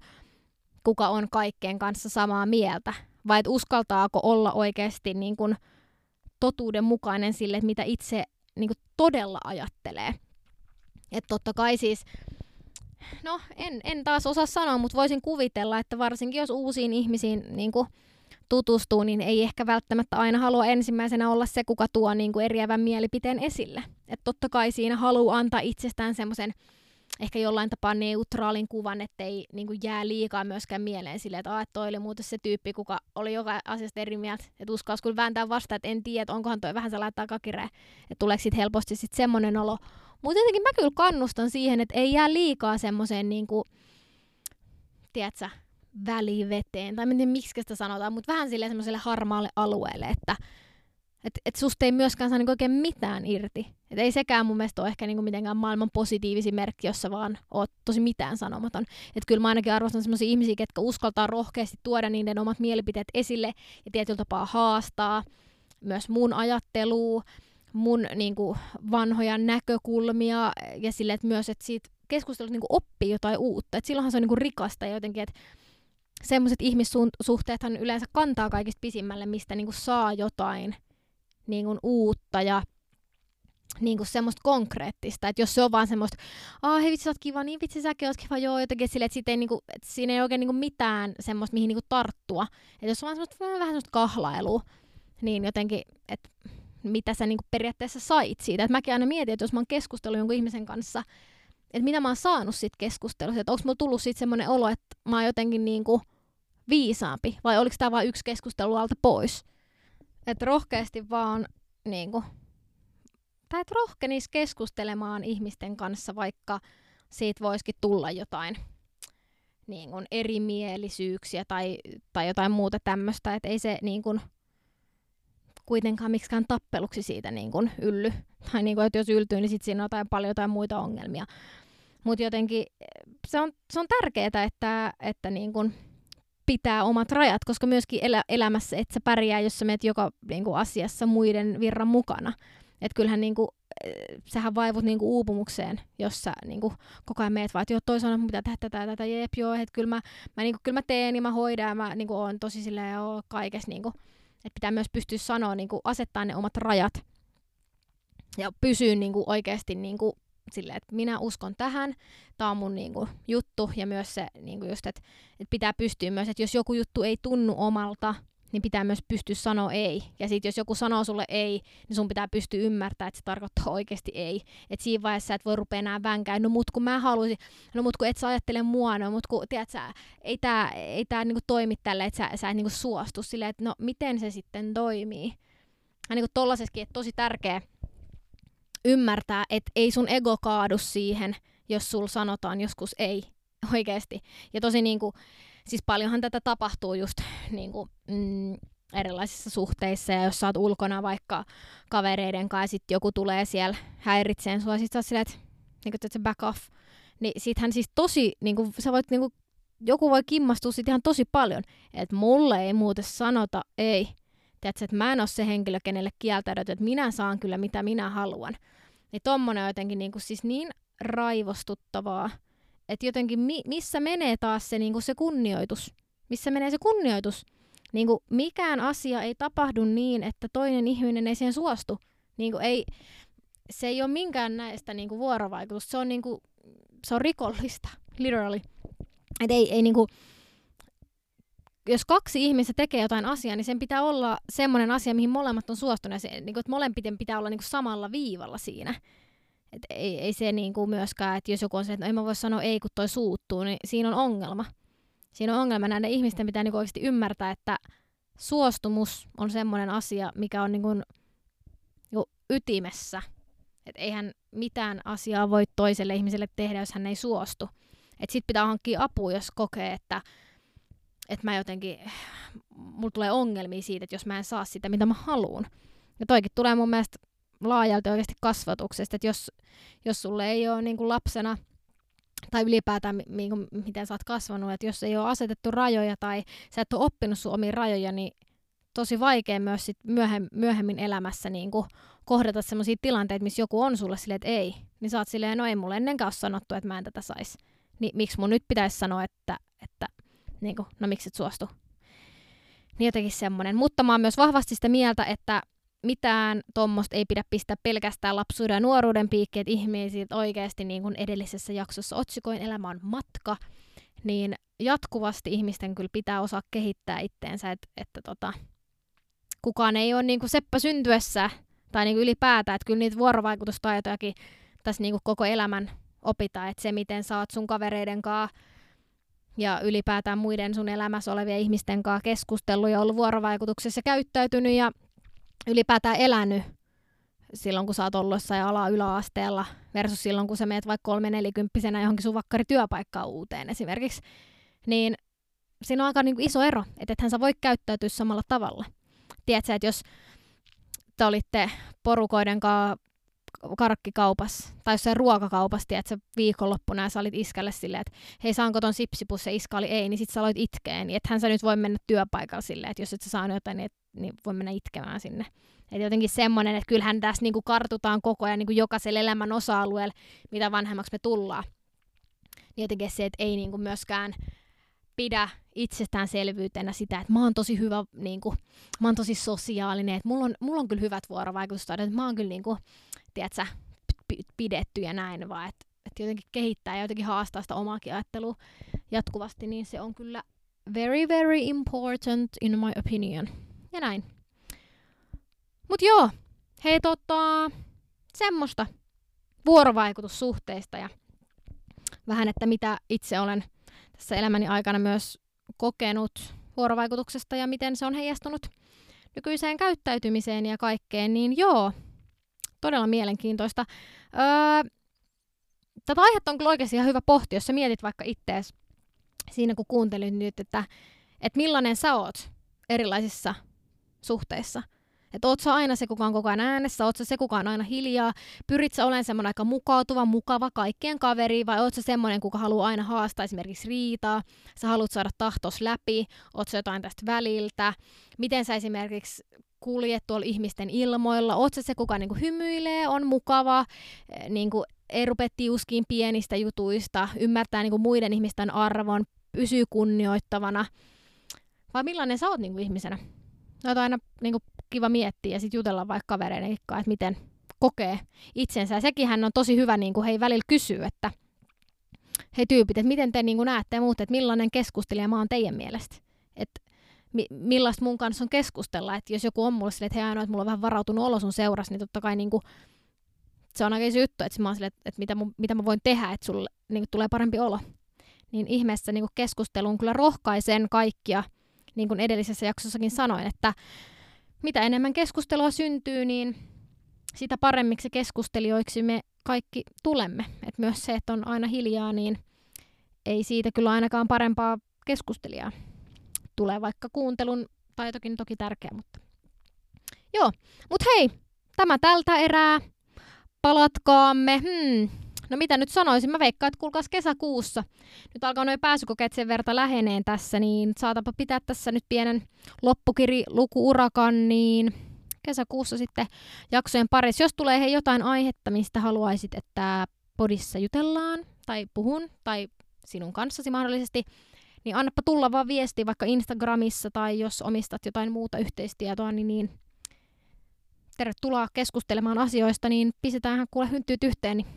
kuka on kaikkeen kanssa samaa mieltä, vai et uskaltaako olla oikeasti niin kun totuudenmukainen sille, että mitä itse niin kun todella ajattelee. Että totta kai siis, no en taas osaa sanoa, mutta voisin kuvitella, että varsinkin jos uusiin ihmisiin niin kun tutustuu, niin ei ehkä välttämättä aina halua ensimmäisenä olla se, kuka tuo niin kun eriävän mielipiteen esille. Että totta kai siinä haluaa antaa itsestään semmoisen ehkä jollain tapaa neutraalin kuvan, ettei niin kuin jää liikaa myöskään mieleen silleen, että toi oli muuten se tyyppi, kuka oli joka asiasta eri mieltä, että uskalsi kyllä vääntää vastaan, että en tiedä, että onkohan toi vähän se laittaa kakireen, että tuleeko siitä helposti sitten semmoinen olo. Mutta jotenkin mä kyllä kannustan siihen, että ei jää liikaa semmoiseen, niin kuin, tiedätkö, väliveteen, tai miksi sitä sanotaan, mutta vähän silleen semmoiselle harmaalle alueelle, että et susta ei myöskään saa niinku oikein mitään irti. Et ei sekään mun mielestä ole ehkä niinku mitenkään maailman positiivisin merkki, jossa vaan oot tosi mitään sanomaton. Et kyllä mä ainakin arvostan semmoisia ihmisiä, ketkä uskaltaa rohkeasti tuoda niiden omat mielipiteet esille ja tietyllä tapaa haastaa myös mun ajattelua, mun niinku vanhoja näkökulmia ja sille, että myös et siitä keskustelusta niinku oppii jotain uutta. Et silloinhan se on niinku rikasta ja jotenkin, että semmoiset ihmissuhteethan yleensä kantaa kaikista pisimmälle, mistä niinku saa jotain niin kuin uutta ja niin kuin semmoista konkreettista, että jos se on vaan semmoista, hei vitsi sä oot kiva, niin vitsi säkin oot kiva, joo, jotenkin silleen, että ei, niin kuin, että siinä ei oikein niin kuin mitään semmoista, mihin niin kuin tarttua, että jos on vaan semmoista, vähän semmoista kahlailua, niin jotenkin, että mitä sä niin kuin periaatteessa sait siitä, että mäkin aina mietin, että jos mä oon keskustellut jonkun ihmisen kanssa, että mitä mä oon saanut siitä keskustelusta, että onko mulla tullut siitä semmoinen olo, että mä oon jotenkin niin kuin viisaampi, vai oliko tää vaan yksi keskustelu alta pois. Että rohkeasti vaan niinku, tai et rohkenisi keskustelemaan ihmisten kanssa, vaikka siitä voisikin tulla jotain niinku, erimielisyyksiä tai jotain muuta tämmöistä, että ei se niinku, kuitenkaan miksikään tappeluksi siitä niinku, ylly. Tai niinku, että jos yltyy, niin sit siinä on paljon jotain muita ongelmia. Mutta jotenkin se on tärkeää, että niin kun pitää omat rajat, koska myöskin elämässä et sä pärjää, jos sä meet joka niin kun asiassa muiden virran mukana. Et kyllähän niin kun, sähän vaivut niin kun uupumukseen, jos sä niin kun koko ajan meet vaan, että joo, toisaalta pitää tehdä tätä, jeep, joo, että kyllä mä teen ja mä hoidan ja mä niin kun oon tosi silleen ja oon kaikessa. Niin kun, et pitää myös pystyä sanoa, niin kun asettaa ne omat rajat ja pysyä niin kun oikeasti niin kun silleen, että minä uskon tähän, tämä on mun niinku juttu, ja myös se, niinku just, että pitää pystyä myös, että jos joku juttu ei tunnu omalta, niin pitää myös pystyä sanoa ei. Ja sitten jos joku sanoo sulle ei, niin sun pitää pystyä ymmärtämään, että se tarkoittaa oikeasti ei. Että siinä vaiheessa et voi rupea enää vänkään, no mut kun mä haluaisin, no mut kun et sä ajattele mua, no mut kun, tiedät sä, ei tää niinku toimi tälle, että sä et niinku suostu silleen, että no miten se sitten toimii. Ja niinku tollasessakin, että tosi tärkeä ymmärtää, että ei sun ego kaadu siihen, jos sul sanotaan joskus ei oikeesti. Ja tosi niinku, siis paljonhan tätä tapahtuu just niinku erilaisissa suhteissa, ja jos sä oot ulkona vaikka kavereiden kanssa ja sit joku tulee siellä häiritseen sua, sit sä oot silleen, että niinku se back off. Niin siitähän siis tosi niinku, sä voit niinku, joku voi kimmastua sit ihan tosi paljon, että mulle ei muuten sanota ei. Tiedätkö, että mä en ole se henkilö, kenelle kieltäydyt, että minä saan kyllä mitä minä haluan. Niin tommonen on jotenkin niin, kuin, siis niin raivostuttavaa, että jotenkin missä menee taas se, niin kuin se kunnioitus? Missä menee se kunnioitus? Niin kuin, mikään asia ei tapahdu niin, että toinen ihminen ei siihen suostu. Niin kuin, ei, se ei ole minkään näistä niin kuin vuorovaikutusta. Se on rikollista, literally. Et ei niin kuin, jos kaksi ihmistä tekee jotain asiaa, niin sen pitää olla semmoinen asia, mihin molemmat on suostuneet. Niin että molempien pitää olla niin kuin samalla viivalla siinä. Et ei se niin kuin myöskään, että jos joku on se, että no, en mä voi sanoa ei, kun toi suuttuu, niin siinä on ongelma. Siinä on ongelma. Näiden ihmisten pitää niin kuin oikeasti ymmärtää, että suostumus on semmoinen asia, mikä on niin kuin ytimessä. Et eihän mitään asiaa voi toiselle ihmiselle tehdä, jos hän ei suostu. Et sit pitää hankkia apua, jos kokee, että mä jotenkin, mulla tulee ongelmia siitä, että jos mä en saa sitä, mitä mä haluun. Ja toikin tulee mun mielestä laajalti oikeasti kasvatuksesta, että jos sulle ei ole niin kuin lapsena, tai ylipäätään niin kuin, miten sä oot kasvanut, että jos ei ole asetettu rajoja, tai sä et ole oppinut sun omia rajoja, niin tosi vaikea myös sit myöhemmin elämässä niin kuin kohdata sellaisia tilanteita, missä joku on sulle silleen, että ei. Niin sä oot silleen, no ei mulle ennenkään ole sanottu, että mä en tätä saisi. Niin miksi mun nyt pitäisi sanoa, että niin kuin, no miksi et suostu? Niin jotenkin semmoinen. Mutta mä oon myös vahvasti sitä mieltä, että mitään tuommoista ei pidä pistää pelkästään lapsuuden ja nuoruuden piikkiä, että ihmisiä oikeasti niin kuin edellisessä jaksossa otsikoin elämä on matka, niin jatkuvasti ihmisten kyllä pitää osaa kehittää itteensä, että kukaan ei ole niin kuin seppä syntyessä tai niin kuin ylipäätään, että kyllä niitä vuorovaikutustaitojakin tässä niin kuin koko elämän opitaan, että se miten sä oot sun kavereiden kanssa ja ylipäätään muiden sun elämässä olevien ihmisten kanssa keskustellut ja ollut vuorovaikutuksessa käyttäytynyt ja ylipäätään elänyt silloin, kun sä oot ollut jossain yläasteella versus silloin, kun sä meet vaikka 3-40-vuotiaana johonkin sun vakkarityöpaikkaan uuteen esimerkiksi. Niin siinä on aika niin kuin iso ero, että ethän sä voi käyttäytyä samalla tavalla. Tiedätkö, että jos te olitte porukoiden kanssa karkkikaupassa tai jossain ruokakaupassa, tiedätkö, viikonloppuna ja sä olit iskälle silleen, että hei, saanko ton sipsipussi, ja iska oli ei, niin sit sä aloit itkeen. Niin ethän sä nyt voi mennä työpaikalla silleen, että jos et sä saanut jotain, niin voi mennä itkemään sinne. Et jotenkin semmonen, että kyllähän tässä niinku kartutaan koko ajan niinku jokaisella elämän osa-alueella, mitä vanhemmaksi me tullaan. Niin jotenkin se, että ei niinku myöskään pidä itsestäänselvyytenä sitä, että mä oon tosi hyvä, niinku, mä oon tosi sosiaalinen, että mulla on kyllä hyvät vuorovaikutustaidot, että mä oon kyllä niinku, tiedätkö, pidetty ja näin, vaan että jotenkin kehittää ja jotenkin haastaa sitä omaakin ajattelua jatkuvasti, niin se on kyllä very, very important in my opinion. Ja näin. Mut joo, hei semmoista vuorovaikutussuhteista ja vähän, että mitä itse olen tässä elämäni aikana myös kokenut vuorovaikutuksesta ja miten se on heijastunut nykyiseen käyttäytymiseen ja kaikkeen, niin joo. Todella mielenkiintoista. Tätä aihetta on kyllä oikeasti ihan hyvä pohtia, jos sä mietit vaikka ittees siinä, kun kuuntelit nyt, että millainen sä oot erilaisissa suhteissa. Että oot sä aina se, kuka on koko ajan äänessä, oot sä se, kuka on aina hiljaa, pyrit sä olemaan semmoinen aika mukautuva, mukava, kaikkien kaveri, vai oot sä semmoinen, kuka haluaa aina haastaa esimerkiksi riitaa, sä haluat saada tahtos läpi, oot sä jotain tästä väliltä, miten sä esimerkiksi kuljet tuolla ihmisten ilmoilla, oot sä se, kuka niinku hymyilee, on mukava, niinku ei rupea tiuskiin pienistä jutuista, ymmärtää niinku muiden ihmisten arvon, pysyy kunnioittavana, vai millainen sä oot niinku ihmisenä? On aina niinku kiva miettiä ja sitten jutella vaikka kavereiden kanssa, että miten kokee itsensä. Ja sekinhän on tosi hyvä niinku hei välillä kysyä, että hei tyypit, että miten te niinku näette ja muut, että millainen keskustelija mä oon teidän mielestä. Että millaista mun kanssa on keskustella. Että jos joku on mulle silleen, että hei ainoa, että mulla on vähän varautunut olo sun seurassa, niin totta kai niinku, se on oikein se juttu, että mä oon silleen, että mitä mä voin tehdä, että sulle niinku tulee parempi olo. Niin ihmeessä niinku keskusteluun kyllä rohkaisen kaikkia. Niin kuin edellisessä jaksossakin sanoin, että mitä enemmän keskustelua syntyy, niin sitä paremmiksi keskustelijoiksi me kaikki tulemme. Et myös se, että on aina hiljaa, niin ei siitä kyllä ainakaan parempaa keskustelijaa tule, vaikka kuuntelun taitokin toki tärkeä. Mutta joo, mutta hei, tämä tältä erää. Palatkaamme. No mitä nyt sanoisin? Mä veikkaan, että kuulkaas kesäkuussa. Nyt alkaa nuo pääsykokeet sen verta läheneen tässä, niin saatapa pitää tässä nyt pienen loppukirilukuurakan, niin kesäkuussa sitten jaksojen parissa. Jos tulee hei jotain aihetta, mistä haluaisit, että podissa jutellaan, tai puhun, tai sinun kanssasi mahdollisesti, niin annapa tulla vaan viesti vaikka Instagramissa, tai jos omistat jotain muuta yhteistietoa, niin tervetuloa keskustelemaan asioista, niin pistetäänhän kuule hynttyyt yhteen, niin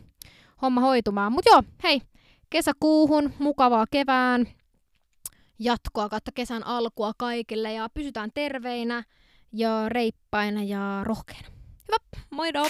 homma hoitumaan. Mut joo, hei, kesäkuuhun, mukavaa kevään, jatkoa kautta kesän alkua kaikille ja pysytään terveinä ja reippaina ja rohkeina. Hyvä, moido!